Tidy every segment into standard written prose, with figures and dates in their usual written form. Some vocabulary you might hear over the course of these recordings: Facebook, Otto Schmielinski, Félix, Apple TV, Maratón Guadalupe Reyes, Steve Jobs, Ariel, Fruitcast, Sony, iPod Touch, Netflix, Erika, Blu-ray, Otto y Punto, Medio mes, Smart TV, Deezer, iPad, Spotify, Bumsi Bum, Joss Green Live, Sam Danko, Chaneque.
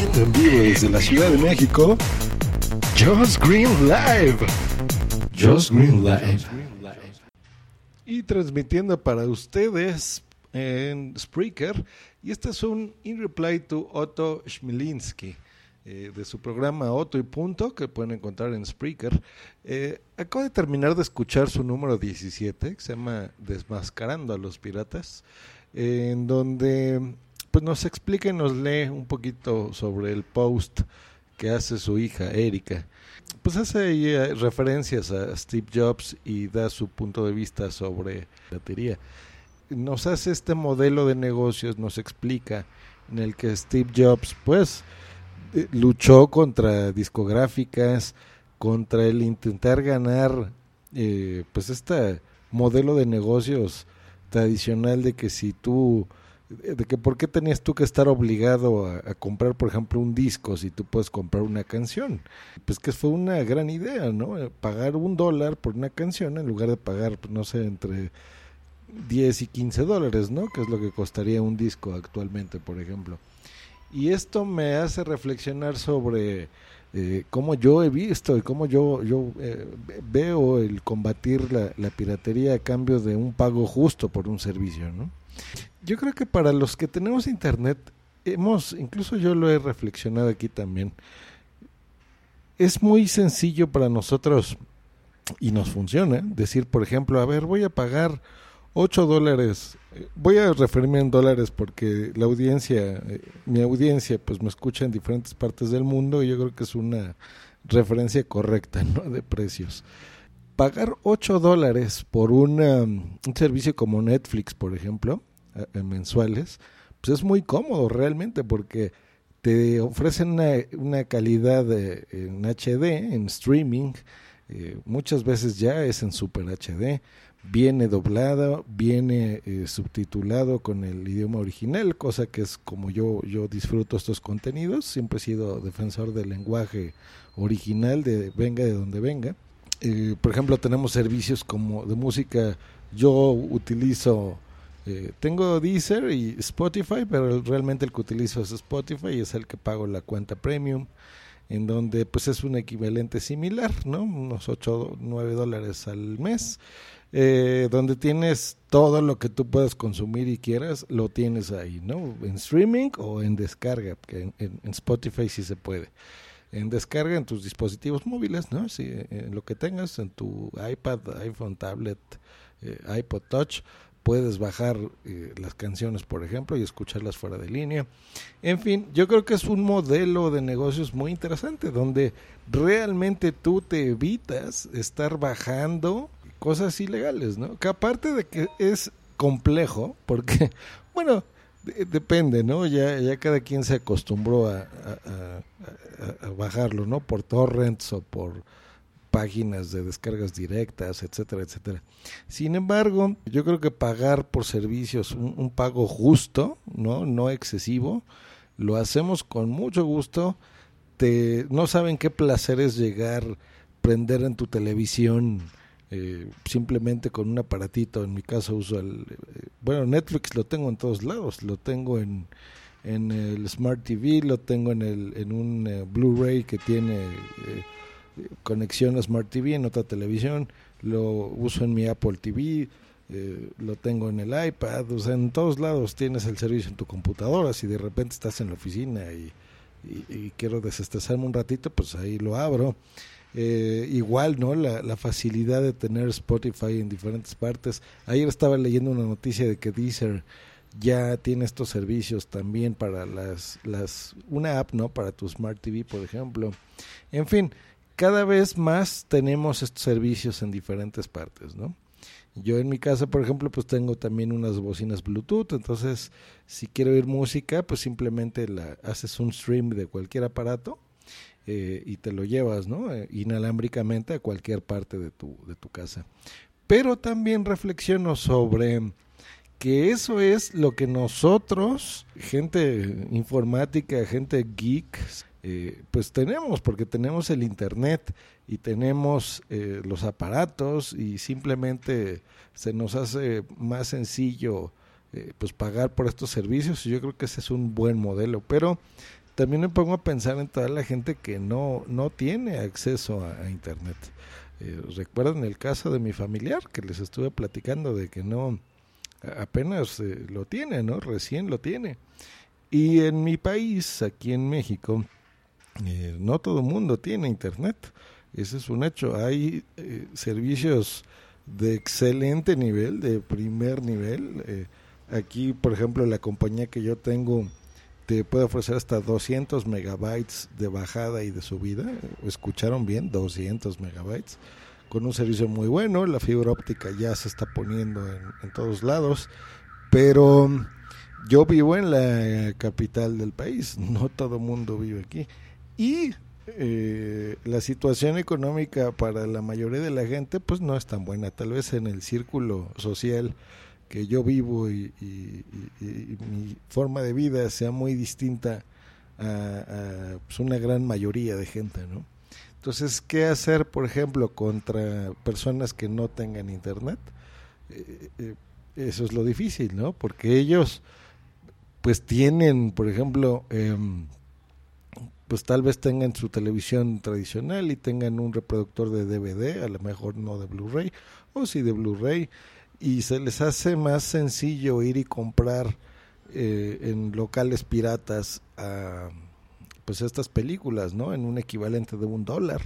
transmitiendo en vivo desde la Ciudad de México, Joss Green Live. Joss Green Live. Y transmitiendo para ustedes en Spreaker. Y este es un In Reply to Otto Schmielinski, de su programa Otto y Punto, que pueden encontrar en Spreaker. Acabo de terminar de escuchar su número 17, que se llama Desmascarando a los Piratas, en donde pues nos explica y nos lee un poquito sobre el post que hace su hija, Erika. Pues hace ella referencias a Steve Jobs y da su punto de vista sobre piratería. Nos hace este modelo de negocios, nos explica, en el que Steve Jobs pues luchó contra discográficas, contra el intentar ganar pues este modelo de negocios tradicional de que si tú, de que por qué tenías tú que estar obligado a comprar, por ejemplo, un disco si tú puedes comprar una canción. Pues que fue una gran idea, ¿no? Pagar $1 por una canción en lugar de pagar, pues, no sé, entre $10 y $15, ¿no? Que es lo que costaría un disco actualmente, por ejemplo. Y esto me hace reflexionar sobre cómo yo he visto y cómo yo veo el combatir la piratería a cambio de un pago justo por un servicio, ¿no? Yo creo que para los que tenemos internet, incluso yo lo he reflexionado aquí también, es muy sencillo para nosotros, y nos funciona, decir, por ejemplo, a ver, voy a pagar $8, voy a referirme en dólares porque la audiencia, mi audiencia pues me escucha en diferentes partes del mundo y yo creo que es una referencia correcta, ¿no?, de precios. Pagar $8 por un servicio como Netflix, por ejemplo, mensuales, pues es muy cómodo realmente porque te ofrecen una calidad en HD, en streaming, muchas veces ya es en Super HD, viene doblado, viene subtitulado con el idioma original, cosa que es como yo disfruto estos contenidos, siempre he sido defensor del lenguaje original, de venga de donde venga. Por ejemplo, tenemos servicios como de música. Yo utilizo, tengo Deezer y Spotify, pero realmente el que utilizo es Spotify y es el que pago la cuenta Premium, en donde pues es un equivalente similar, ¿no? Unos $8 o $9 al mes, donde tienes todo lo que tú puedas consumir y quieras, lo tienes ahí, ¿no? En streaming o en descarga, que en Spotify sí se puede. En descarga en tus dispositivos móviles, ¿no? Sí, en lo que tengas, en tu iPad, iPhone, tablet, iPod Touch, puedes bajar las canciones, por ejemplo, y escucharlas fuera de línea. En fin, yo creo que es un modelo de negocios muy interesante, donde realmente tú te evitas estar bajando cosas ilegales, ¿no? Que aparte de que es complejo, porque, bueno, depende, ¿no? Ya cada quien se acostumbró a bajarlo, ¿no? Por torrents o por páginas de descargas directas, etcétera, etcétera. Sin embargo, yo creo que pagar por servicios, un pago justo, ¿no? No excesivo, lo hacemos con mucho gusto. No saben qué placer es llegar, prender en tu televisión, simplemente con un aparatito. En mi caso uso Netflix lo tengo en todos lados, lo tengo en el Smart TV, lo tengo en un Blu-ray que tiene conexión a Smart TV en otra televisión, lo uso en mi Apple TV, lo tengo en el iPad, o sea, en todos lados tienes el servicio en tu computadora. Si de repente estás en la oficina y quiero desestresarme un ratito, pues ahí lo abro. Igual, ¿no? La facilidad de tener Spotify en diferentes partes. Ayer estaba leyendo una noticia de que Deezer ya tiene estos servicios también para una app, ¿no? Para tu Smart TV, por ejemplo. En fin, cada vez más tenemos estos servicios en diferentes partes, ¿no? Yo en mi casa, por ejemplo, pues tengo también unas bocinas Bluetooth, entonces si quiero oír música, pues simplemente haces un stream de cualquier aparato y te lo llevas, ¿no?, inalámbricamente a cualquier parte de tu casa. Pero también reflexiono sobre que eso es lo que nosotros, gente informática, gente geek, pues tenemos, porque tenemos el internet y tenemos los aparatos y simplemente se nos hace más sencillo pues pagar por estos servicios, y yo creo que ese es un buen modelo. Pero también me pongo a pensar en toda la gente que no tiene acceso a internet. ¿Recuerdan el caso de mi familiar que les estuve platicando de que no, apenas lo tiene, ¿no? Recién lo tiene. Y en mi país, aquí en México, no todo mundo tiene internet. Ese es un hecho. Hay servicios de excelente nivel, de primer nivel. Aquí, por ejemplo, la compañía que yo tengo te puede ofrecer hasta 200 megabytes de bajada y de subida. ¿Escucharon bien? 200 megabytes. Con un servicio muy bueno. La fibra óptica ya se está poniendo en todos lados. Pero yo vivo en la capital del país. No todo mundo vive aquí. Y la situación económica para la mayoría de la gente pues no es tan buena. Tal vez en el círculo social que yo vivo y mi forma de vida sea muy distinta a pues una gran mayoría de gente, ¿no? Entonces, ¿qué hacer, por ejemplo, contra personas que no tengan internet? Eso es lo difícil, ¿no? Porque ellos pues tienen, por ejemplo, pues tal vez tengan su televisión tradicional y tengan un reproductor de DVD, a lo mejor no de Blu-ray, o sí de Blu-ray, y se les hace más sencillo ir y comprar en locales piratas pues estas películas, ¿no? En un equivalente de $1.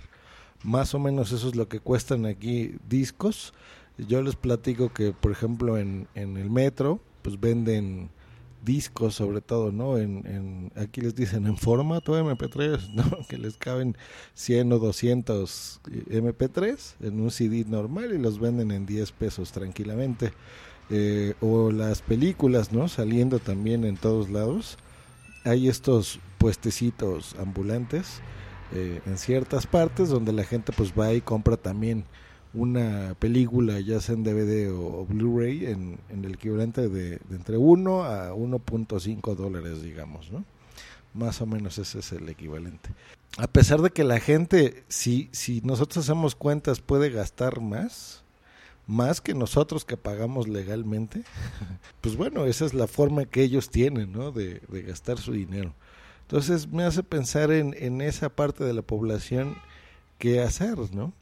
Más o menos eso es lo que cuestan aquí discos. Yo les platico que, por ejemplo, en el metro pues venden discos, sobre todo, ¿no? Aquí les dicen en formato MP3, ¿no? Que les caben 100 o 200 MP3 en un CD normal y los venden en $10 tranquilamente. O las películas, ¿no? Saliendo también en todos lados. Hay estos puestecitos ambulantes en ciertas partes donde la gente pues va y compra también una película, ya sea en DVD o Blu-ray, en el equivalente de entre $1 a $1.50, digamos, ¿no? Más o menos ese es el equivalente. A pesar de que la gente, si nosotros hacemos cuentas, puede gastar más que nosotros que pagamos legalmente, pues bueno, esa es la forma que ellos tienen, ¿no? De gastar su dinero. Entonces me hace pensar en esa parte de la población, qué hacer, ¿no?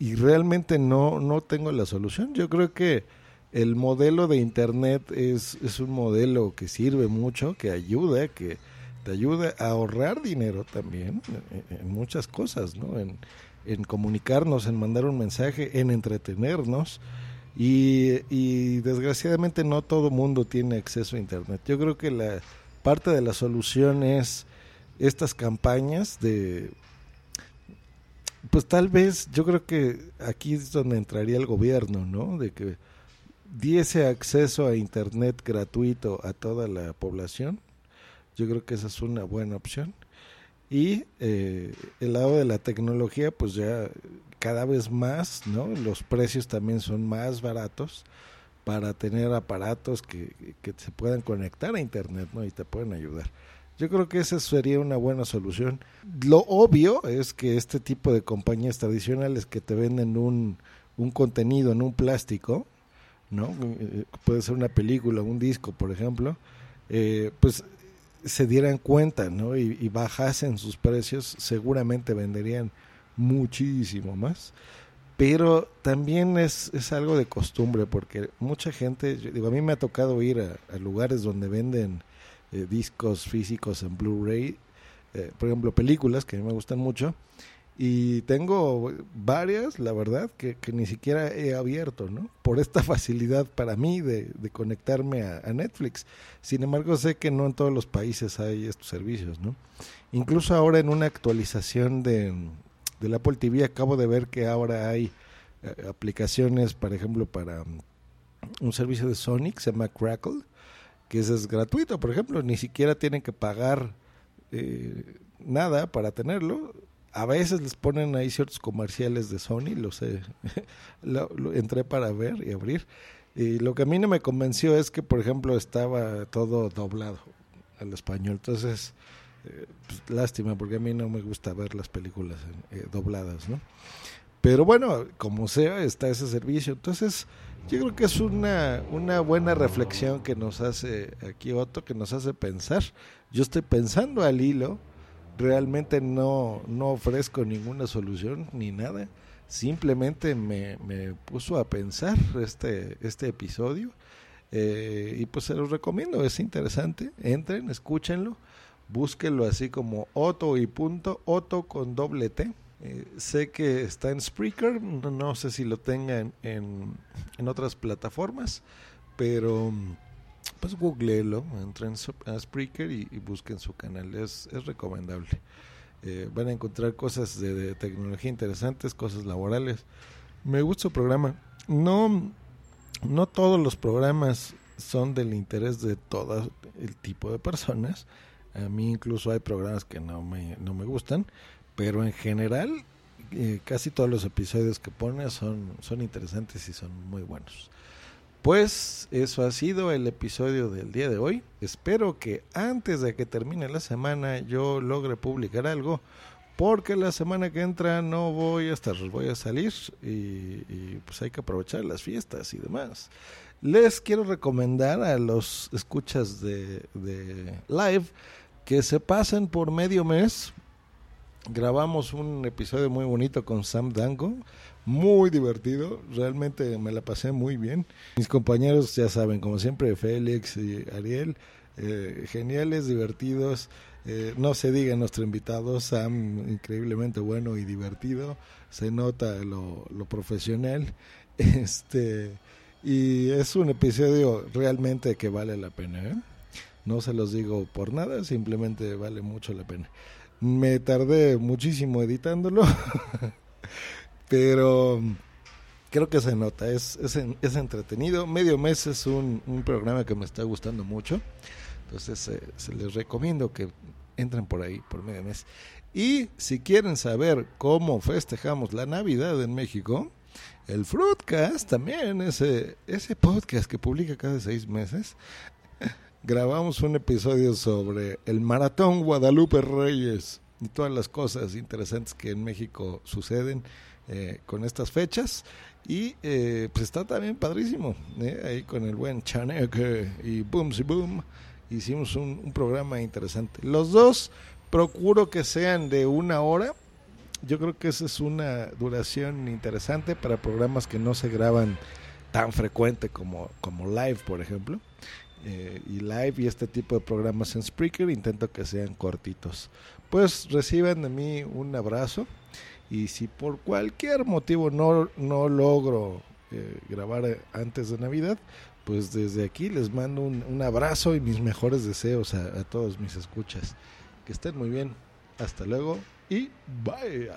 Y realmente no tengo la solución. Yo creo que el modelo de internet es un modelo que sirve mucho, que te ayuda a ahorrar dinero también en muchas cosas, ¿no? En comunicarnos, en mandar un mensaje, en entretenernos y desgraciadamente no todo mundo tiene acceso a internet. Yo creo que la parte de la solución es estas campañas de... Pues tal vez, yo creo que aquí es donde entraría el gobierno, ¿no? De que diese acceso a internet gratuito a toda la población. Yo creo que esa es una buena opción. Y el lado de la tecnología, pues ya cada vez más, ¿no? Los precios también son más baratos para tener aparatos que se puedan conectar a internet, ¿no? Y te pueden ayudar. Yo creo que esa sería una buena solución. Lo obvio es que este tipo de compañías tradicionales que te venden un contenido en un plástico, ¿no? Puede ser una película, un disco, por ejemplo, pues se dieran cuenta, ¿no? Y bajasen sus precios, seguramente venderían muchísimo más. Pero también es algo de costumbre, porque mucha gente, a mí me ha tocado ir a lugares donde venden discos físicos en Blu-ray, por ejemplo películas que a mí me gustan mucho y tengo varias, la verdad, que ni siquiera he abierto, ¿no? Por esta facilidad para mí de conectarme a Netflix. Sin embargo, sé que no en todos los países hay estos servicios, ¿no? Incluso ahora en una actualización del Apple TV acabo de ver que ahora hay aplicaciones, por ejemplo, para un servicio de Sony que se llama Crackle, que ese es gratuito, por ejemplo, ni siquiera tienen que pagar nada para tenerlo. A veces les ponen ahí ciertos comerciales de Sony, lo sé, lo entré para ver y abrir. Y lo que a mí no me convenció es que, por ejemplo, estaba todo doblado al español. Entonces, pues, lástima, porque a mí no me gusta ver las películas dobladas, ¿no? Pero bueno, como sea, está ese servicio. Entonces, Yo creo que es una buena reflexión que nos hace aquí Otto, que nos hace pensar. Yo estoy pensando al hilo, realmente no ofrezco ninguna solución ni nada, simplemente me puso a pensar este episodio y pues se los recomiendo, es interesante, entren, escúchenlo, búsquenlo así como Otto y Punto, Otto con doble T. Sé que está en Spreaker, no sé si lo tengan en otras plataformas, pero pues googleenlo, entren a Spreaker y busquen su canal, es recomendable. Van a encontrar cosas de tecnología interesantes, cosas laborales. Me gusta su programa. No todos los programas son del interés de todo el tipo de personas. A mí incluso hay programas que no me gustan, pero en general casi todos los episodios que pone son interesantes y son muy buenos. Pues eso ha sido el episodio del día de hoy. Espero que antes de que termine la semana yo logre publicar algo, porque la semana que entra no voy a estar, voy a salir y pues hay que aprovechar las fiestas y demás. Les quiero recomendar a los escuchas de Live que se pasen por Medio Mes. Grabamos un episodio muy bonito con Sam Danko, muy divertido, realmente me la pasé muy bien. Mis compañeros, ya saben, como siempre, Félix y Ariel, geniales, divertidos, no se diga nuestro invitado, Sam, increíblemente bueno y divertido, se nota lo profesional, y es un episodio realmente que vale la pena, ¿eh? No se los digo por nada, simplemente vale mucho la pena. Me tardé muchísimo editándolo, pero creo que se nota, es entretenido. Medio Mes es un programa que me está gustando mucho, entonces se les recomiendo que entren por ahí, por Medio Mes. Y si quieren saber cómo festejamos la Navidad en México, el Fruitcast también, ese podcast que publica cada 6 meses, grabamos un episodio sobre el Maratón Guadalupe Reyes y todas las cosas interesantes que en México suceden con estas fechas. Y pues está también padrísimo, ahí con el buen Chaneque y Bumsi Bum hicimos un programa interesante. Los dos procuro que sean de 1 hora. Yo creo que esa es una duración interesante para programas que no se graban tan frecuente como Live, por ejemplo. Y Live y este tipo de programas en Spreaker intento que sean cortitos. Pues reciban de mí un abrazo, y si por cualquier motivo no logro grabar antes de Navidad, pues desde aquí les mando un abrazo y mis mejores deseos a todos mis escuchas. Que estén muy bien, hasta luego y bye.